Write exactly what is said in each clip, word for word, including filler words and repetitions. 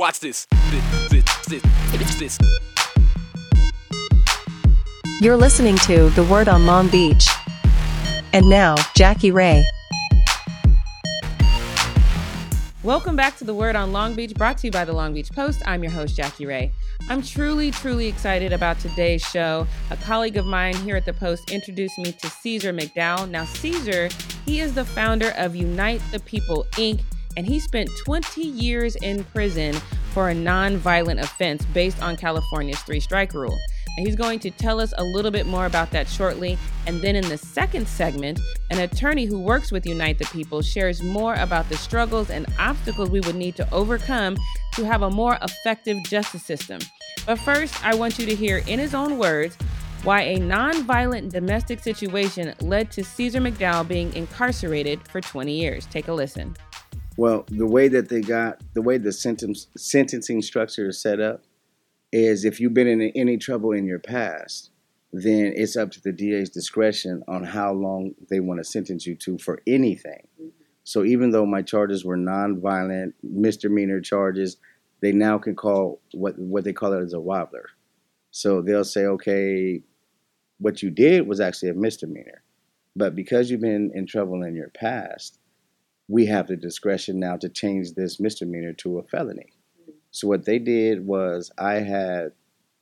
Watch this. This, this, this, this. You're listening to The Word on Long Beach. And now, Jackie Ray. Welcome back to The Word on Long Beach, brought to you by The Long Beach Post. I'm your host, Jackie Ray. I'm truly, truly excited about today's show. A colleague of mine here at the Post introduced me to Cesar McDowell. Now, Cesar, he is the founder of Unite the People, Incorporated, and he spent twenty years in prison for a nonviolent offense based on California's three-strike rule. And he's going to tell us a little bit more about that shortly. And then in the second segment, an attorney who works with Unite the People shares more about the struggles and obstacles we would need to overcome to have a more effective justice system. But first, I want you to hear in his own words why a nonviolent domestic situation led to Cesar McDowell being incarcerated for twenty years. Take a listen. Well, the way that they got, the way the sentence, sentencing structure is set up is if you've been in any trouble in your past, then it's up to the D A's discretion on how long they want to sentence you to for anything. So even though my charges were nonviolent, misdemeanor charges, they now can call what what they call it as a wobbler. So they'll say, okay, what you did was actually a misdemeanor, but because you've been in trouble in your past, we have the discretion now to change this misdemeanor to a felony. So what they did was I had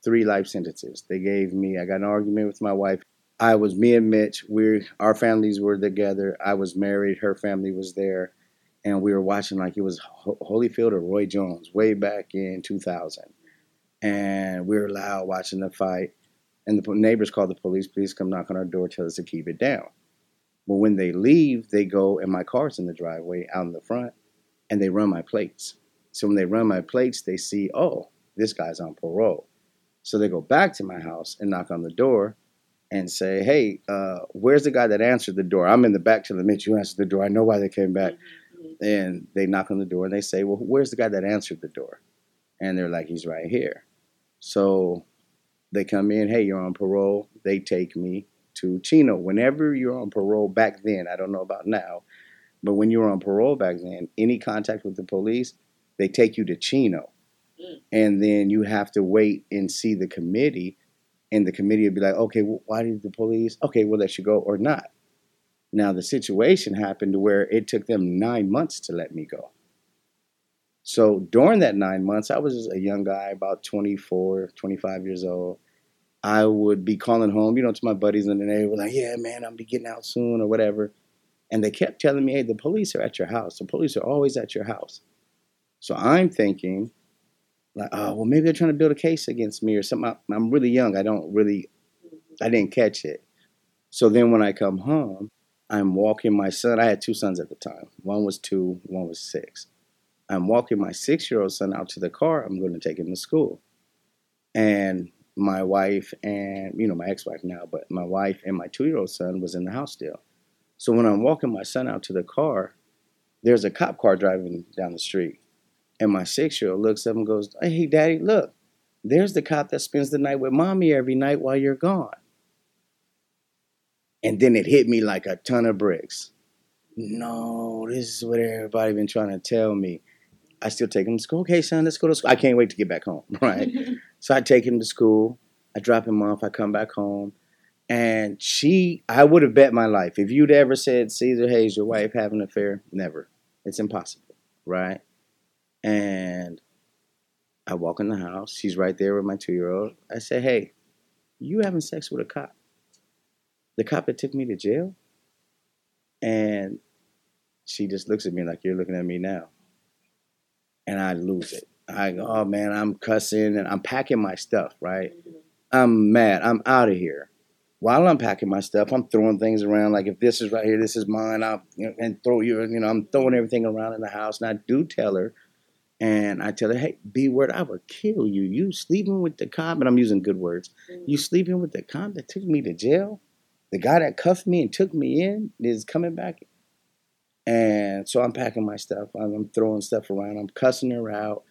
three life sentences. They gave me, I got in an argument with my wife. I was, me and Mitch, we our families were together. I was married, her family was there. And we were watching like it was Holyfield or Roy Jones way back in two thousand. And we were loud watching the fight. And the neighbors called the police, please come knock on our door, tell us to keep it down. But when they leave, they go, and my car's in the driveway out in the front, and they run my plates. So when they run my plates, they see, oh, this guy's on parole. So they go back to my house and knock on the door and say, hey, uh, where's the guy that answered the door? I'm in the back till the minute you answered the door. I know why they came back. Mm-hmm. And they knock on the door, and they say, well, where's the guy that answered the door? And they're like, he's right here. So they come in, hey, you're on parole. They take me to Chino. Whenever you're on parole back then, I don't know about now, but when you were on parole back then, any contact with the police, they take you to Chino. Mm. And then you have to wait and see the committee, and the committee will be like, okay, well, why did the police? Okay, we'll let you go or not. Now, the situation happened where it took them nine months to let me go. So during that nine months, I was just a young guy, about twenty-four, twenty-five years old. I would be calling home, you know, to my buddies in the neighborhood, like, yeah, man, I'll be getting out soon or whatever. And they kept telling me, hey, the police are at your house. The police are always at your house. So I'm thinking, like, oh, well, maybe they're trying to build a case against me or something. I'm really young. I don't really, I didn't catch it. So then when I come home, I'm walking my son. I had two sons at the time. One was two, one was six. I'm walking my six-year-old son out to the car. I'm going to take him to school. And my wife and, you know, my ex-wife now, but my wife and my two-year-old son was in the house still. So when I'm walking my son out to the car, there's a cop car driving down the street. And my six-year-old looks up and goes, hey, Daddy, look, there's the cop that spends the night with Mommy every night while you're gone. And then it hit me like a ton of bricks. No, this is what everybody been trying to tell me. I still take him to school. Okay, son, let's go to school. I can't wait to get back home, right? So I take him to school, I drop him off, I come back home, and she, I would have bet my life. If you'd ever said, Cesar, hey, is your wife having an affair? Never. It's impossible, right? And I walk in the house, she's right there with my two-year-old. I say, hey, you having sex with a cop? The cop that took me to jail? And she just looks at me like, you're looking at me now. And I lose it. I go, oh, man, I'm cussing, and I'm packing my stuff, right? I'm mad. I'm out of here. While I'm packing my stuff, I'm throwing things around. Like, if this is right here, this is mine. I'll, you know, and throw you, you know, I'm throwing everything around in the house. And I do tell her, and I tell her, hey, B-word, I will kill you. You sleeping with the cop, and I'm using good words. You sleeping with the cop that took me to jail? The guy that cuffed me and took me in is coming back. And so I'm packing my stuff. I'm throwing stuff around. I'm cussing her out.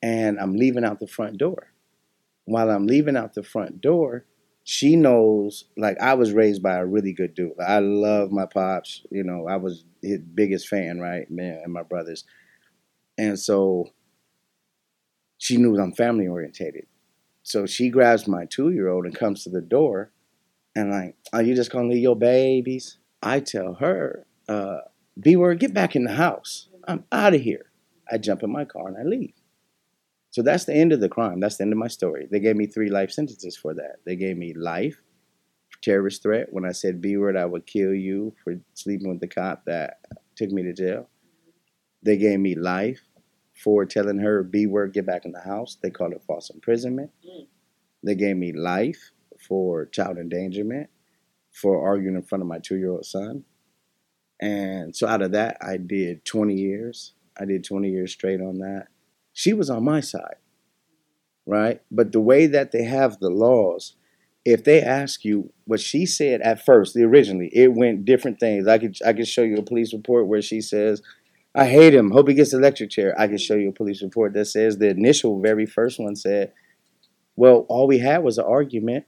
And I'm leaving out the front door. While I'm leaving out the front door, she knows, like, I was raised by a really good dude. I love my pops. You know, I was his biggest fan, right? Man, and my brothers. And so she knew I'm family orientated. So she grabs my two-year-old and comes to the door and like, are you just going to leave your babies? I tell her, uh, B-word, get back in the house. I'm out of here. I jump in my car and I leave. So that's the end of the crime. That's the end of my story. They gave me three life sentences for that. They gave me life, terrorist threat. When I said B-word, I would kill you for sleeping with the cop that took me to jail. They gave me life for telling her B-word, get back in the house. They called it false imprisonment. Mm. They gave me life for child endangerment, for arguing in front of my two-year-old son. And so out of that, I did twenty years. I did twenty years straight on that. She was on my side, right? But the way that they have the laws, if they ask you what she said at first, the originally, it went different things. I could I could show you a police report where she says, I hate him, hope he gets the electric chair. I could show you a police report that says the initial very first one said, well, all we had was an argument.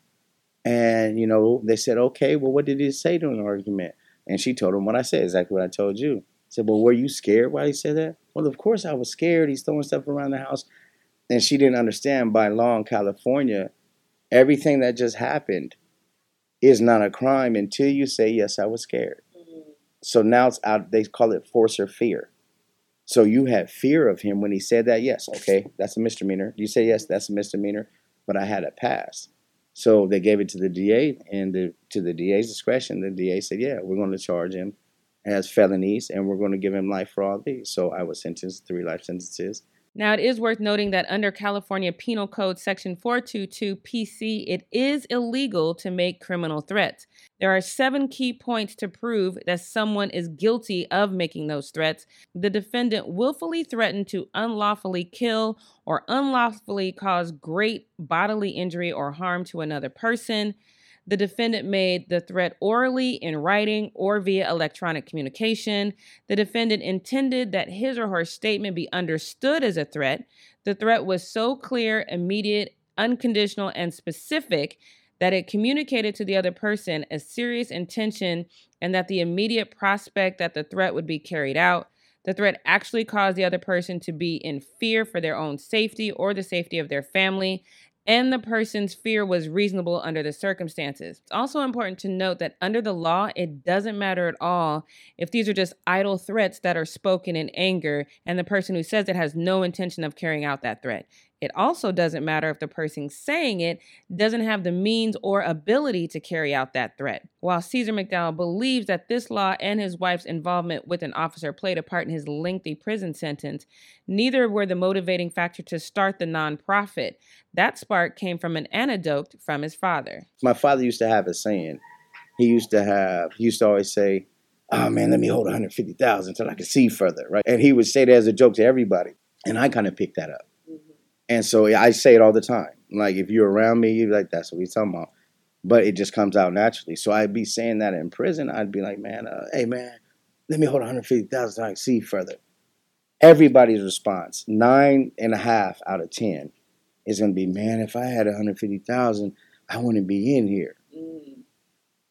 And, you know, they said, okay, well, what did he say to an argument? And she told him what I said, exactly what I told you. I said, well, were you scared why he said that? Well, of course I was scared. He's throwing stuff around the house. And she didn't understand by law in California, everything that just happened is not a crime until you say, yes, I was scared. Mm-hmm. So now it's out. They call it force or fear. So you had fear of him when he said that. Yes. Okay. That's a misdemeanor. You say, yes, that's a misdemeanor. But I had a pass. So they gave it to the D A and the, to the D A's discretion. The D A said, yeah, we're going to charge him as felonies and we're going to give him life for all these. So I was sentenced three life sentences. Now, it is worth noting that under California Penal Code Section four twenty-two P C, it is illegal to make criminal threats. There are seven key points to prove that someone is guilty of making those threats. The defendant willfully threatened to unlawfully kill or unlawfully cause great bodily injury or harm to another person. The defendant made the threat orally, in writing, or via electronic communication. The defendant intended that his or her statement be understood as a threat. The threat was so clear, immediate, unconditional, and specific that it communicated to the other person a serious intention and that the immediate prospect that the threat would be carried out. The threat actually caused the other person to be in fear for their own safety or the safety of their family, and the person's fear was reasonable under the circumstances. It's also important to note that under the law, it doesn't matter at all if these are just idle threats that are spoken in anger and the person who says it has no intention of carrying out that threat. It also doesn't matter if the person saying it doesn't have the means or ability to carry out that threat. While Cesar McDowell believes that this law and his wife's involvement with an officer played a part in his lengthy prison sentence, neither were the motivating factor to start the nonprofit. That spark came from an anecdote from his father. My father used to have a saying. He used to have, he used to always say, oh man, let me hold one hundred fifty thousand dollars until I can see further, right? And he would say that as a joke to everybody. And I kind of picked that up. And so I say it all the time. Like, if you're around me, you're like, that's what we're talking about. But it just comes out naturally. So I'd be saying that in prison. I'd be like, man, uh, hey, man, let me hold one hundred fifty thousand dollars so I can see further. Everybody's response, nine and a half out of ten, is going to be, man, if I had one hundred fifty thousand dollars, I wouldn't be in here. Mm.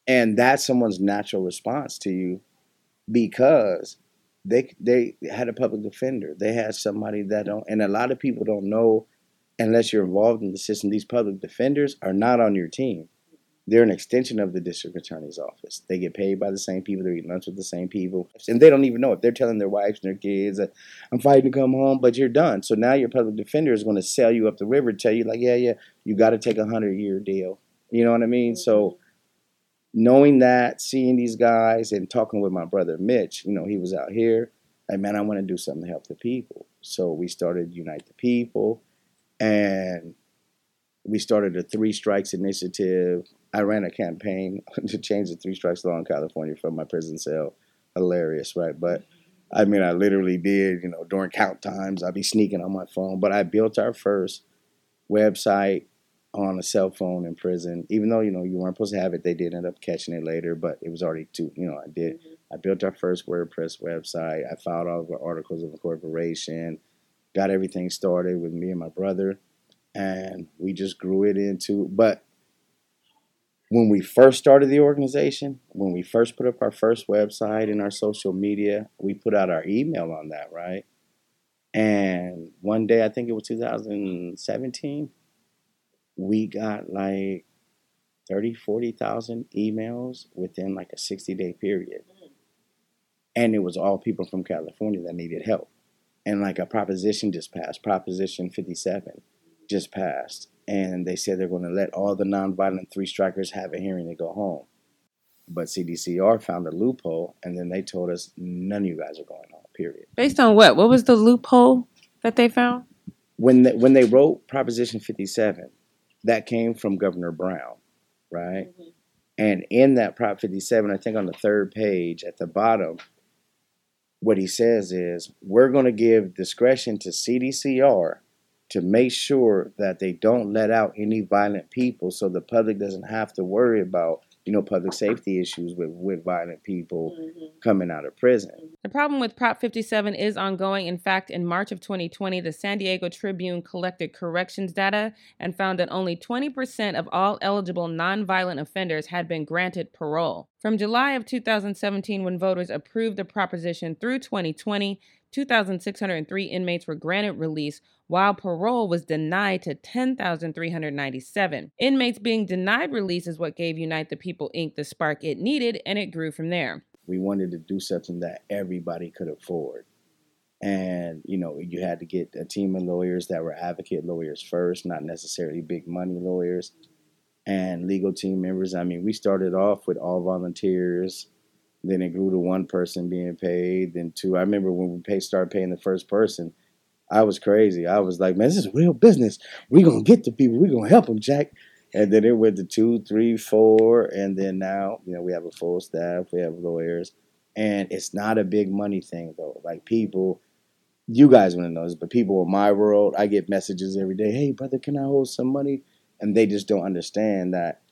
And that's someone's natural response to you because They they had a public defender. They had somebody that don't, and a lot of people don't know, unless you're involved in the system, these public defenders are not on your team. They're an extension of the district attorney's office. They get paid by the same people. They're eating lunch with the same people. And they don't even know it. They're telling their wives and their kids, I'm fighting to come home, but you're done. So now your public defender is going to sell you up the river, tell you like, yeah, yeah, you got to take a hundred-year deal. You know what I mean? So knowing that, seeing these guys and talking with my brother Mitch, you know, he was out here. Like, man, I want to do something to help the people. So we started Unite the People, and we started a Three Strikes initiative. I ran a campaign to change the Three Strikes law in California from my prison cell. Hilarious, right? But, I mean, I literally did, you know, during count times, I'd be sneaking on my phone. But I built our first website on a cell phone in prison, even though, you know, you weren't supposed to have it. They did end up catching it later, but it was already too, you know, I did. Mm-hmm. I built our first WordPress website. I filed all of our articles of incorporation, got everything started with me and my brother, and we just grew it into, but when we first started the organization, when we first put up our first website and our social media, we put out our email on that, right? And one day, I think it was two thousand seventeen, we got like thirty, forty thousand emails within like a sixty-day period. And it was all people from California that needed help. And like a proposition just passed, Proposition fifty-seven just passed. And they said they're going to let all the nonviolent three strikers have a hearing to go home. But C D C R found a loophole, and then they told us, none of you guys are going home, period. Based on what? What was the loophole that they found? When they, when they wrote Proposition fifty-seven, that came from Governor Brown, right? Mm-hmm. And in that Prop fifty-seven, I think on the third page at the bottom, what he says is, we're going to give discretion to C D C R to make sure that they don't let out any violent people so the public doesn't have to worry about, you know, public safety issues with, with violent people mm-hmm. coming out of prison. The problem with Prop fifty-seven is ongoing. In fact, in March of twenty twenty, the San Diego Tribune collected corrections data and found that only twenty percent of all eligible nonviolent offenders had been granted parole. From July of two thousand seventeen, when voters approved the proposition, through twenty twenty, two thousand six hundred three inmates were granted release, while parole was denied to ten thousand three hundred ninety-seven. Inmates being denied release is what gave Unite the People, Incorporated the spark it needed, and it grew from there. We wanted to do something that everybody could afford. And, you know, you had to get a team of lawyers that were advocate lawyers first, not necessarily big money lawyers, and legal team members. I mean, we started off with all volunteers. Then it grew to one person being paid, then two. I remember when we pay, started paying the first person, I was crazy. I was like, man, this is real business. We're going to get the people. We're going to help them, Jack. And then it went to two, three, four. And then now, you know, we have a full staff. We have lawyers. And it's not a big money thing, though. Like people, you guys want to know this, but people in my world, I get messages every day, hey, brother, can I hold some money? And they just don't understand that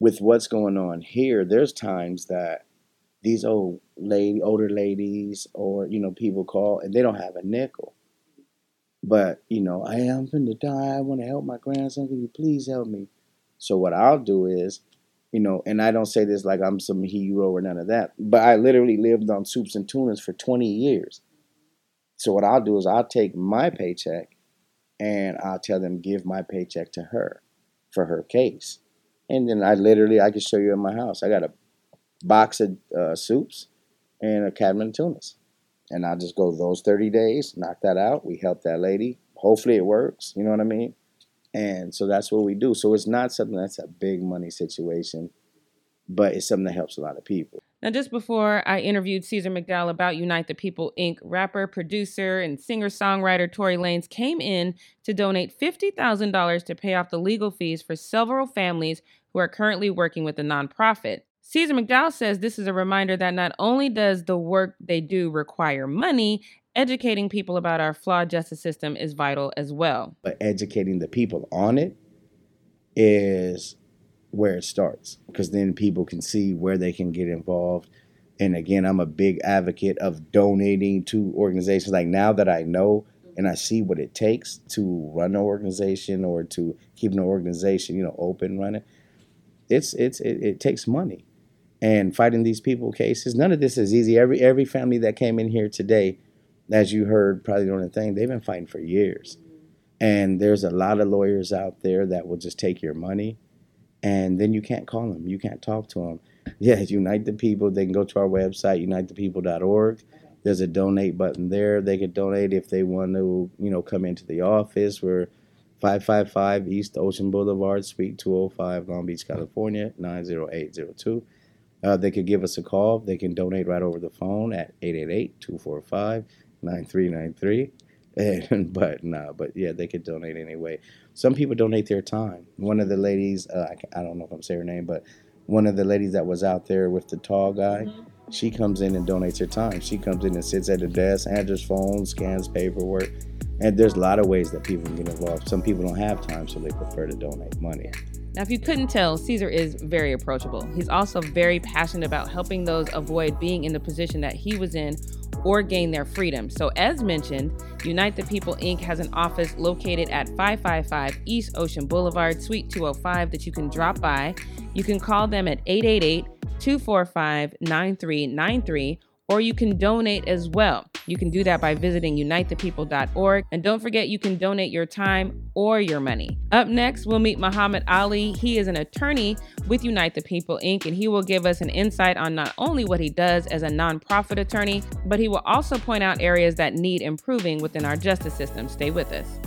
with what's going on here, there's times that these old lady, older ladies or, you know, people call and they don't have a nickel. But, you know, I am finna die. I want to help my grandson. Can you please help me? So what I'll do is, you know, and I don't say this like I'm some hero or none of that, but I literally lived on soups and tunas for twenty years. So what I'll do is I'll take my paycheck and I'll tell them, give my paycheck to her for her case. And then I literally, I can show you in my house. I got a box of uh, soups and a cabinet of tunas. And I'll just go those thirty days, knock that out. We help that lady. Hopefully it works. You know what I mean? And so that's what we do. So it's not something that's a big money situation, but it's something that helps a lot of people. Now, just before I interviewed Cesar McDowell about Unite the People, Incorporated, rapper, producer, and singer-songwriter Tory Lanez came in to donate fifty thousand dollars to pay off the legal fees for several families who are currently working with the nonprofit. Cesar McDowell says this is a reminder that not only does the work they do require money, educating people about our flawed justice system is vital as well. But educating the people on it is where it starts, because then people can see where they can get involved. And again, I'm a big advocate of donating to organizations. Like now that I know and I see what it takes to run an organization or to keep an organization, you know, open, running, it's it's it, it takes money. And fighting these people cases, none of this is easy. Every every family that came in here today, as you heard probably during the thing, they've been fighting for years. And there's a lot of lawyers out there that will just take your money, and then you can't call them. You can't talk to them. Yeah, Unite the People. They can go to our website, unite the people dot org. There's a donate button there. They could donate if they want to, you know, come into the office. We're five five five East Ocean Boulevard, Suite two oh five, Long Beach, California, nine oh eight oh two. Uh, they could give us a call. They can donate right over the phone at eight eight eight, two four five, nine three nine three. And, but nah, but yeah, they could donate anyway. Some people donate their time. One of the ladies, uh, I, I don't know if I'm saying her name, but one of the ladies that was out there with the tall guy, she comes in and donates her time. She comes in and sits at the desk, answers phones, scans paperwork. And there's a lot of ways that people can get involved. Some people don't have time, so they prefer to donate money. Now, if you couldn't tell, Cesar is very approachable. He's also very passionate about helping those avoid being in the position that he was in or gain their freedom. So as mentioned, Unite the People, Incorporated has an office located at five five five East Ocean Boulevard, Suite two oh five, that you can drop by. You can call them at eight eight eight, two four five, nine three nine three or you can donate as well. You can do that by visiting unite the people dot org. And don't forget, you can donate your time or your money. Up next, we'll meet Mohammed Aly. He is an attorney with Unite the People, Incorporated, and he will give us an insight on not only what he does as a nonprofit attorney, but he will also point out areas that need improving within our justice system. Stay with us.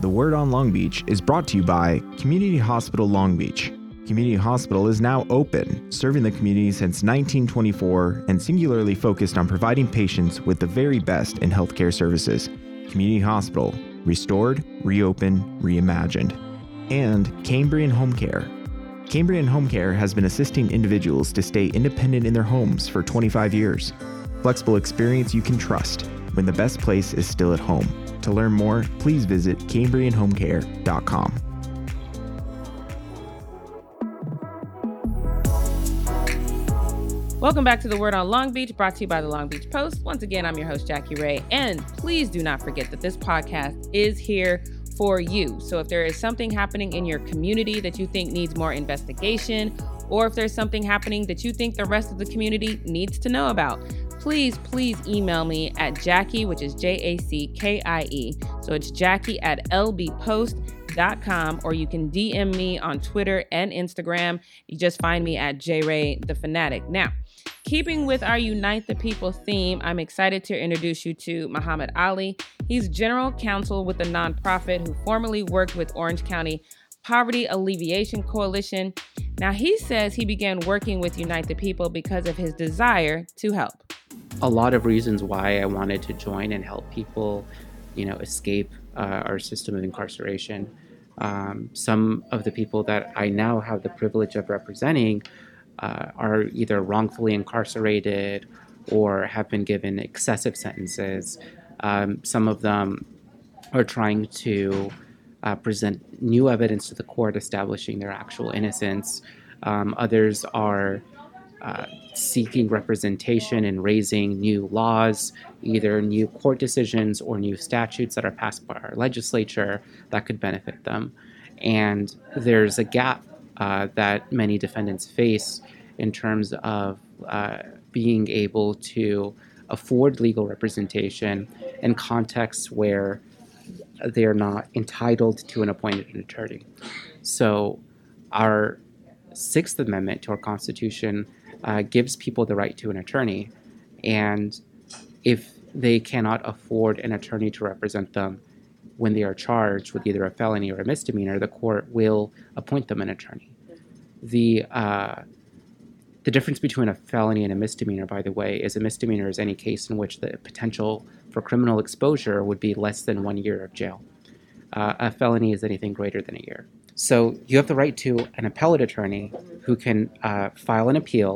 The Word on Long Beach is brought to you by Community Hospital Long Beach. Community Hospital is now open, serving the community since nineteen twenty-four and singularly focused on providing patients with the very best in healthcare services. Community Hospital, restored, reopened, reimagined. And Cambrian Home Care. Cambrian Home Care has been assisting individuals to stay independent in their homes for twenty-five years. Flexible experience you can trust when the best place is still at home. To learn more, please visit cambrian home care dot com. Welcome back to The Word on Long Beach, brought to you by the Long Beach Post. Once again, I'm your host, Jackie Ray, and please do not forget that this podcast is here for you. So if there is something happening in your community that you think needs more investigation, or if there's something happening that you think the rest of the community needs to know about, please, please email me at Jackie, which is J A C K I E. So it's Jackie at L B post dot com, or you can D M me on Twitter and Instagram. You just find me at JRay the Fanatic. Now, keeping with our Unite the People theme, I'm excited to introduce you to Mohammed Aly. He's general counsel with a nonprofit who formerly worked with Orange County Poverty Alleviation Coalition. Now, he says he began working with Unite the People because of his desire to help. A lot of reasons why I wanted to join and help people, you know, escape uh, our system of incarceration. Um, some of the people that I now have the privilege of representing uh, are either wrongfully incarcerated or have been given excessive sentences. Um, some of them are trying to uh, present new evidence to the court establishing their actual innocence. Um, others are Uh, seeking representation and raising new laws, either new court decisions or new statutes that are passed by our legislature that could benefit them. And there's a gap uh, that many defendants face in terms of uh, being able to afford legal representation in contexts where they're not entitled to an appointed attorney. So our Sixth Amendment to our Constitution Uh, gives people the right to an attorney, and if they cannot afford an attorney to represent them when they are charged with either a felony or a misdemeanor, the court will appoint them an attorney. The uh, the difference between a felony and a misdemeanor, by the way, is a misdemeanor is any case in which the potential for criminal exposure would be less than one year of jail. Uh, a felony is anything greater than a year. So you have the right to an appellate attorney who can uh, file an appeal,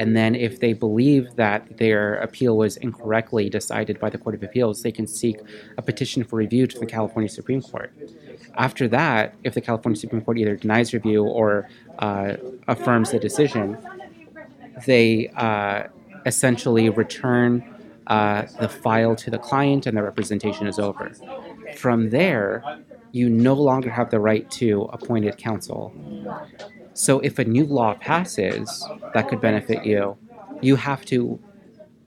and then if they believe that their appeal was incorrectly decided by the Court of Appeals, they can seek a petition for review to the California Supreme Court. After that, if the California Supreme Court either denies review or uh, affirms the decision, they uh, essentially return uh, the file to the client and the representation is over. From there, you no longer have the right to appointed counsel. So if a new law passes that could benefit you, you have to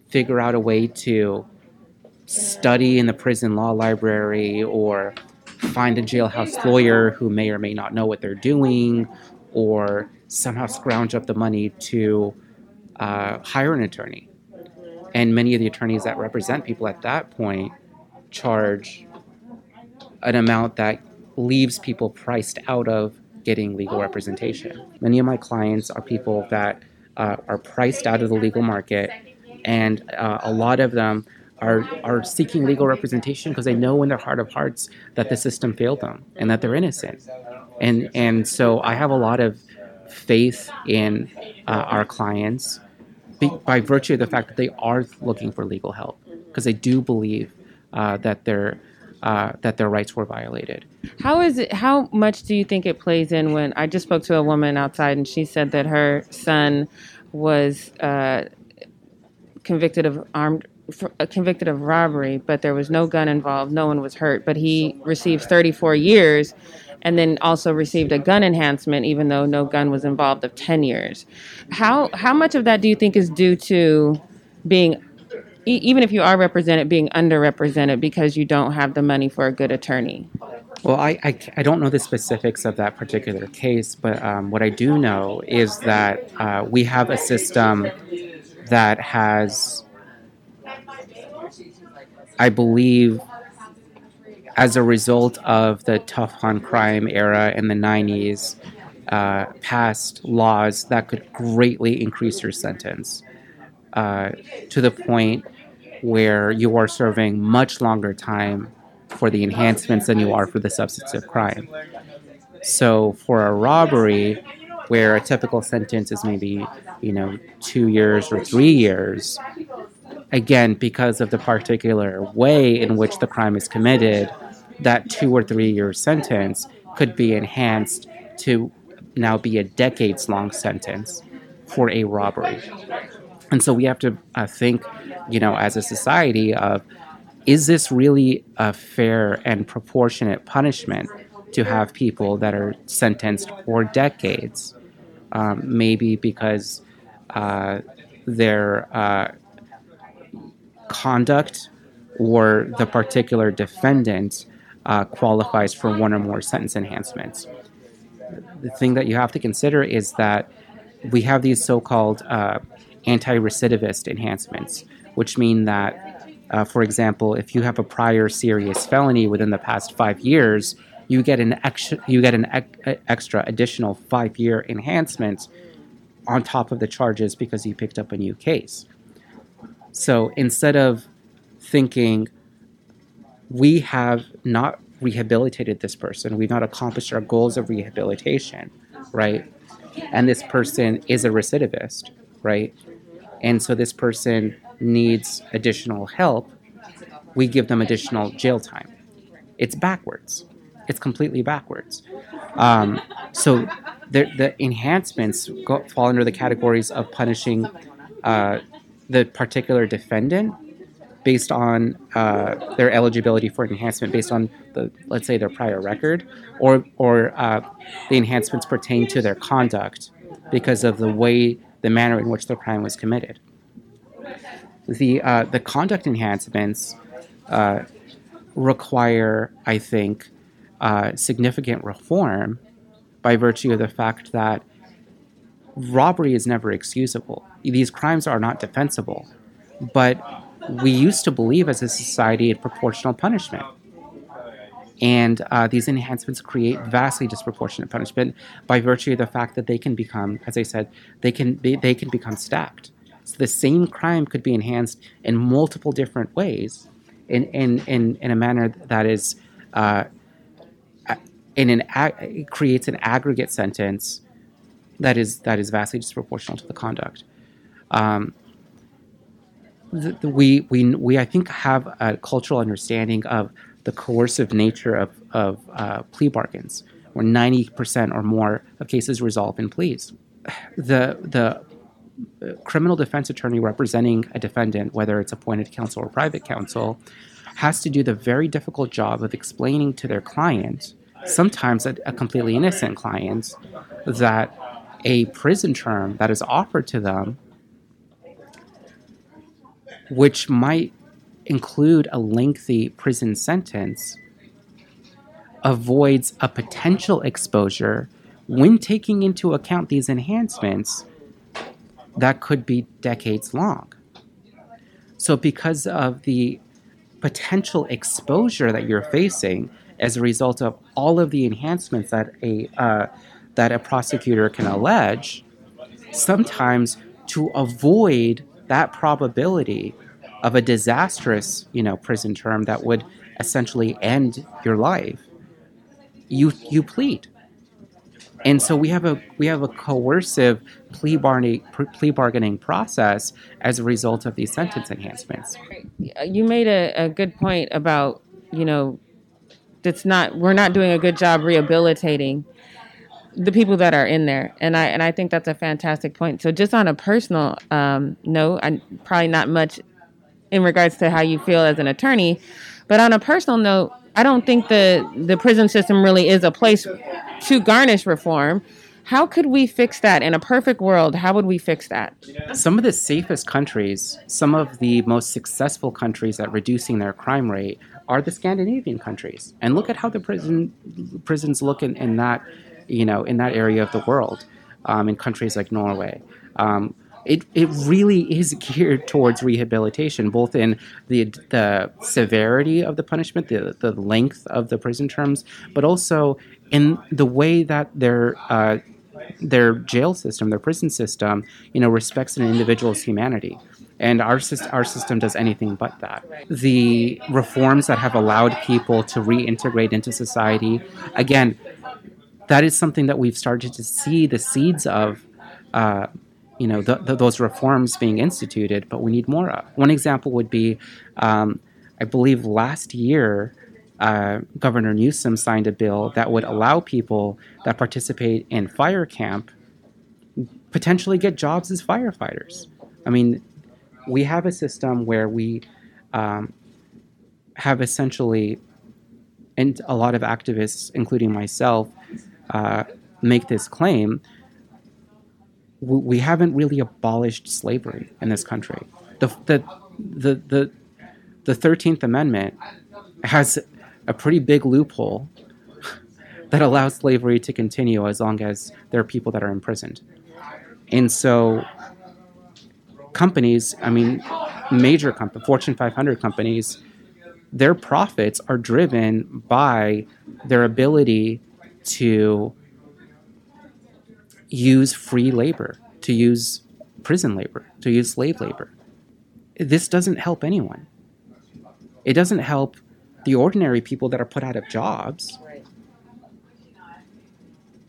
figure out a way to study in the prison law library or find a jailhouse lawyer who may or may not know what they're doing, or somehow scrounge up the money to uh, hire an attorney. And many of the attorneys that represent people at that point charge an amount that leaves people priced out of getting legal representation. Many of my clients are people that uh, are priced out of the legal market, and uh, a lot of them are are seeking legal representation because they know in their heart of hearts that the system failed them and that they're innocent. And and so I have a lot of faith in uh, our clients be- by virtue of the fact that they are looking for legal help, because they do believe uh, that they're Uh, that their rights were violated. How is it? How much do you think it plays in when I just spoke to a woman outside and she said that her son was uh, convicted of armed convicted of robbery, but there was no gun involved. No one was hurt, but he received thirty-four years and then also received a gun enhancement, even though no gun was involved, of ten years. How how much of that do you think is due to being, e- even if you are represented, being underrepresented because you don't have the money for a good attorney? Well, I, I, I don't know the specifics of that particular case, but um, what I do know is that uh, we have a system that has, I believe, as a result of the tough on crime era in the nineties, uh, passed laws that could greatly increase your sentence uh, to the point where you are serving much longer time for the enhancements than you are for the substantive crime. So for a robbery, where a typical sentence is maybe, you know, two years or three years, again, because of the particular way in which the crime is committed, that two or three year sentence could be enhanced to now be a decades long sentence for a robbery. And so we have to uh, think, you know, as a society of, is this really a fair and proportionate punishment to have people that are sentenced for decades? Um, maybe because uh, their uh, conduct or the particular defendant uh, qualifies for one or more sentence enhancements. The thing that you have to consider is that we have these so-called uh, anti-recidivist enhancements, which mean that Uh, for example, if you have a prior serious felony within the past five years, you get an extra, you get an e- extra additional five-year enhancement on top of the charges because you picked up a new case. So instead of thinking, we have not rehabilitated this person, we've not accomplished our goals of rehabilitation, right? And this person is a recidivist, right? And so this person needs additional help, we give them additional jail time. It's backwards. It's completely backwards. Um, so the, the enhancements go, fall under the categories of punishing uh, the particular defendant based on uh, their eligibility for enhancement based on, the, let's say, their prior record, or, or uh, the enhancements pertain to their conduct because of the way, the manner in which the crime was committed. The uh, the conduct enhancements uh, require, I think, uh, significant reform by virtue of the fact that robbery is never excusable. These crimes are not defensible. But we used to believe as a society in proportional punishment. And uh, these enhancements create vastly disproportionate punishment by virtue of the fact that they can become, as I said, they can be, they can become stacked. So the same crime could be enhanced in multiple different ways in in, in, in a manner that is, uh, in an ag- creates an aggregate sentence that is that is vastly disproportional to the conduct. Um, the, the, we, we, we, I think, have a cultural understanding of the coercive nature of, of uh, plea bargains, where ninety percent or more of cases resolve in pleas. The the criminal defense attorney representing a defendant, whether it's appointed counsel or private counsel, has to do the very difficult job of explaining to their client, sometimes a, a completely innocent client, that a prison term that is offered to them, which might include a lengthy prison sentence, avoids a potential exposure when taking into account these enhancements that could be decades long. So because of the potential exposure that you're facing as a result of all of the enhancements that a uh, that a prosecutor can allege, sometimes to avoid that probability of a disastrous, you know, prison term that would essentially end your life, you you plead. And so we have a we have a coercive plea bargaining plea bargaining process as a result of these sentence enhancements. You made a, a good point about, you know, that's not we're not doing a good job rehabilitating. the people that are in there. And I and I think that's a fantastic point. So just on a personal um, note, I, probably not much in regards to how you feel as an attorney, but on a personal note, I don't think the, the prison system really is a place to garnish reform. How could we fix that? In a perfect world, how would we fix that? Some of the safest countries, some of the most successful countries at reducing their crime rate are the Scandinavian countries. And look at how the prison prisons look in, in that, you know, in that area of the world, um, in countries like Norway. Um, It it really is geared towards rehabilitation, both in the the severity of the punishment, the, the length of the prison terms, but also in the way that their uh, their jail system, their prison system, you know, respects an individual's humanity. And our our system does anything but that. The reforms that have allowed people to reintegrate into society, again, that is something that we've started to see the seeds of. Uh, You know, the, the, those reforms being instituted, but we need more of. One example would be, um, I believe last year, uh, Governor Newsom signed a bill that would allow people that participate in fire camp potentially get jobs as firefighters. I mean, we have a system where we um, have essentially, and a lot of activists, including myself, uh, make this claim. We haven't really abolished slavery in this country. The the the the the thirteenth Amendment has a pretty big loophole that allows slavery to continue as long as there are people that are imprisoned. And so companies, I mean, major companies, Fortune five hundred companies, their profits are driven by their ability to use free labor, to use prison labor, to use slave labor. This doesn't help anyone. It doesn't help the ordinary people that are put out of jobs.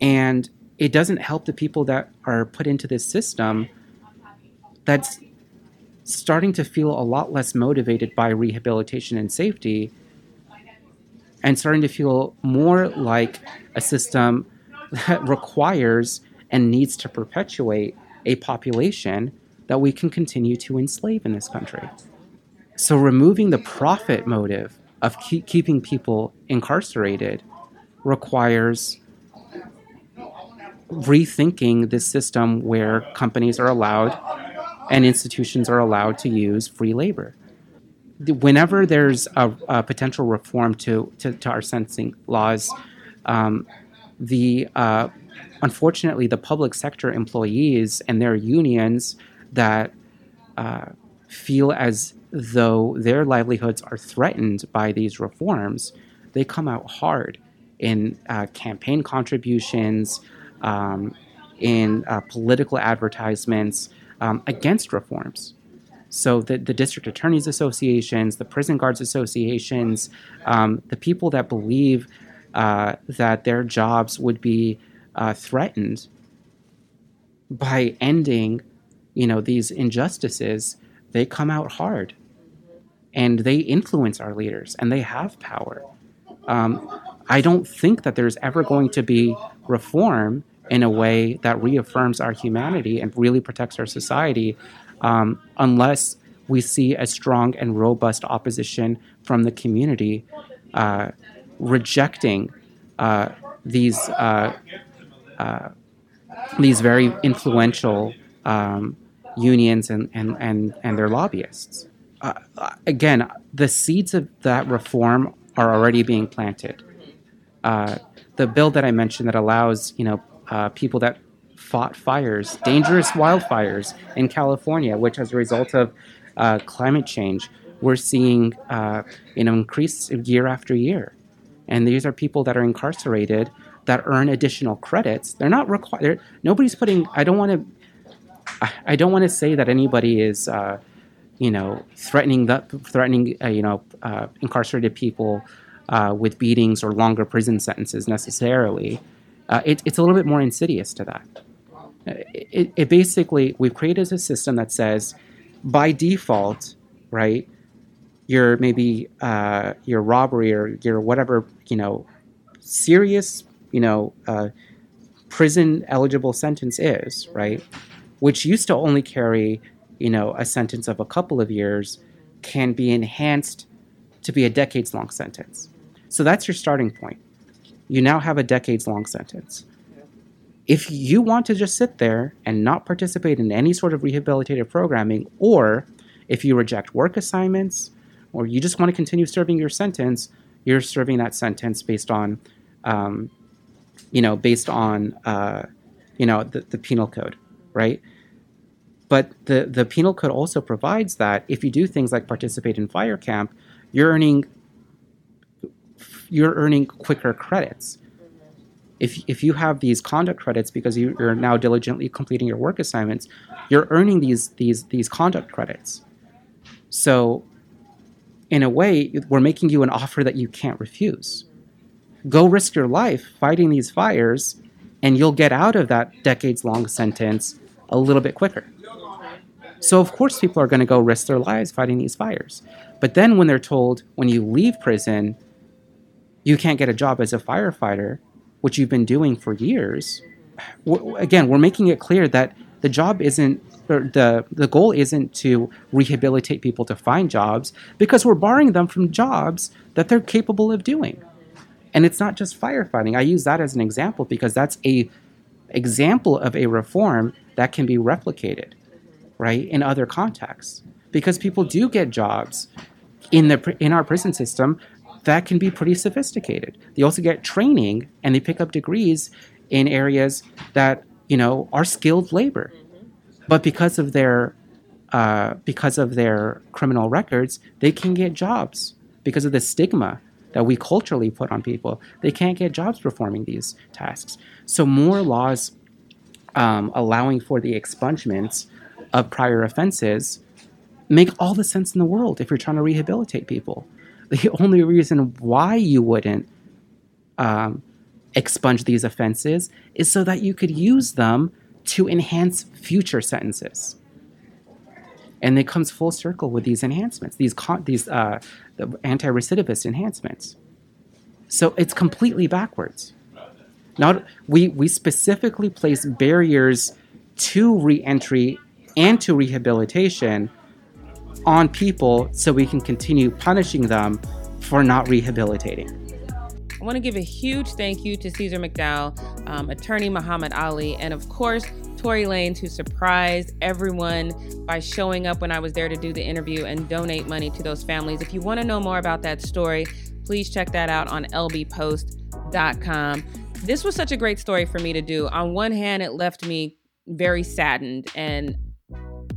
And it doesn't help the people that are put into this system that's starting to feel a lot less motivated by rehabilitation and safety and starting to feel more like a system that requires and needs to perpetuate a population that we can continue to enslave in this country. So removing the profit motive of keep keeping people incarcerated requires rethinking this system where companies are allowed and institutions are allowed to use free labor. Whenever there's a, a potential reform to, to, to our sentencing laws, um, the uh, unfortunately, the public sector employees and their unions that uh, feel as though their livelihoods are threatened by these reforms, they come out hard in uh, campaign contributions, um, in uh, political advertisements um, against reforms. So the, the district attorneys associations, the prison guards associations, um, the people that believe uh, that their jobs would be Uh, threatened by ending, you know, these injustices, they come out hard and they influence our leaders and they have power. Um, I don't think that there's ever going to be reform in a way that reaffirms our humanity and really protects our society um, unless we see a strong and robust opposition from the community uh, rejecting uh, these uh Uh, these very influential um, unions and, and, and, and their lobbyists. Uh, again, the seeds of that reform are already being planted. Uh, the bill that I mentioned that allows, you know, uh, people that fought fires, dangerous wildfires in California, which as a result of uh, climate change, we're seeing, uh, you know, increase year after year. And these are people that are incarcerated that earn additional credits. They're not required. Nobody's putting. I don't want to. I, I don't want to say that anybody is, uh, you know, threatening the threatening, uh, you know, uh, incarcerated people uh, with beatings or longer prison sentences necessarily. Uh, it, it's a little bit more insidious to that. It, it basically we've created a system that says, by default, right? Your maybe uh, your robbery or your whatever, you know, serious, you know, uh, prison-eligible sentence is, right, which used to only carry, you know, a sentence of a couple of years, can be enhanced to be a decades-long sentence. So that's your starting point. You now have a decades-long sentence. If you want to just sit there and not participate in any sort of rehabilitative programming, or if you reject work assignments, or you just want to continue serving your sentence, you're serving that sentence based on, um, you know, based on, uh, you know, the, the penal code, right? But the, the penal code also provides that if you do things like participate in fire camp, you're earning, you're earning quicker credits. If if you have these conduct credits because you, you're now diligently completing your work assignments, you're earning these these these conduct credits. So, in a way, we're making you an offer that you can't refuse. Go risk your life fighting these fires, and you'll get out of that decades-long sentence a little bit quicker. So, of course, people are going to go risk their lives fighting these fires. But then when they're told, when you leave prison, you can't get a job as a firefighter, which you've been doing for years, w- again, we're making it clear that the job isn't, or the, the goal isn't to rehabilitate people to find jobs, because we're barring them from jobs that they're capable of doing. And it's not just firefighting. I use that as an example because that's a example of a reform that can be replicated, right, in other contexts. Because people do get jobs in the in our prison system that can be pretty sophisticated. They also get training and they pick up degrees in areas that, you know, are skilled labor. But because of their uh, because of their criminal records, they can get jobs. Because of the stigma that we culturally put on people, they can't get jobs performing these tasks. So more laws um, allowing for the expungements of prior offenses make all the sense in the world if you're trying to rehabilitate people. The only reason why you wouldn't um, expunge these offenses is so that you could use them to enhance future sentences. And it comes full circle with these enhancements, these con- these uh, the anti-recidivist enhancements. So it's completely backwards. Not we we specifically place barriers to reentry and to rehabilitation on people so we can continue punishing them for not rehabilitating. I want to give a huge thank you to Cesar McDowell, um, attorney Mohammed Aly, and of course, Tory Lanez, who surprised everyone by showing up when I was there to do the interview and donate money to those families. If you want to know more about that story, please check that out on l b post dot com. This was such a great story for me to do. On one hand, it left me very saddened and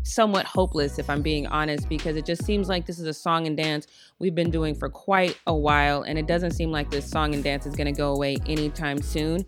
somewhat hopeless, if I'm being honest, because it just seems like this is a song and dance we've been doing for quite a while, and it doesn't seem like this song and dance is going to go away anytime soon.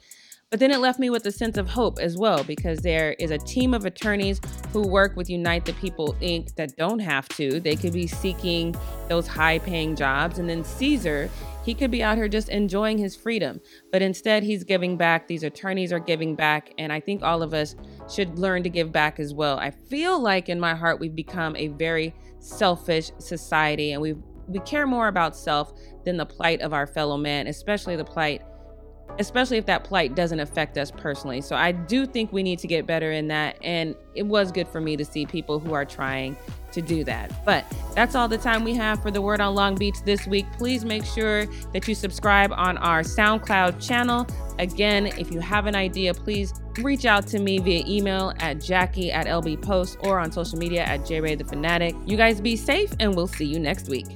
But then it left me with a sense of hope as well, because there is a team of attorneys who work with Unite the People, Incorporated that don't have to. They could be seeking those high-paying jobs. And then Cesar, he could be out here just enjoying his freedom. But instead, he's giving back. These attorneys are giving back. And I think all of us should learn to give back as well. I feel like in my heart, we've become a very selfish society. And we we care more about self than the plight of our fellow man, especially the plight especially if that plight doesn't affect us personally. So I do think we need to get better in that. And it was good for me to see people who are trying to do that. But that's all the time we have for the Word on Long Beach this week. Please make sure that you subscribe on our SoundCloud channel. Again, if you have an idea, please reach out to me via email at Jackie at L B Post or on social media at JRayTheFanatic. You guys be safe, and we'll see you next week.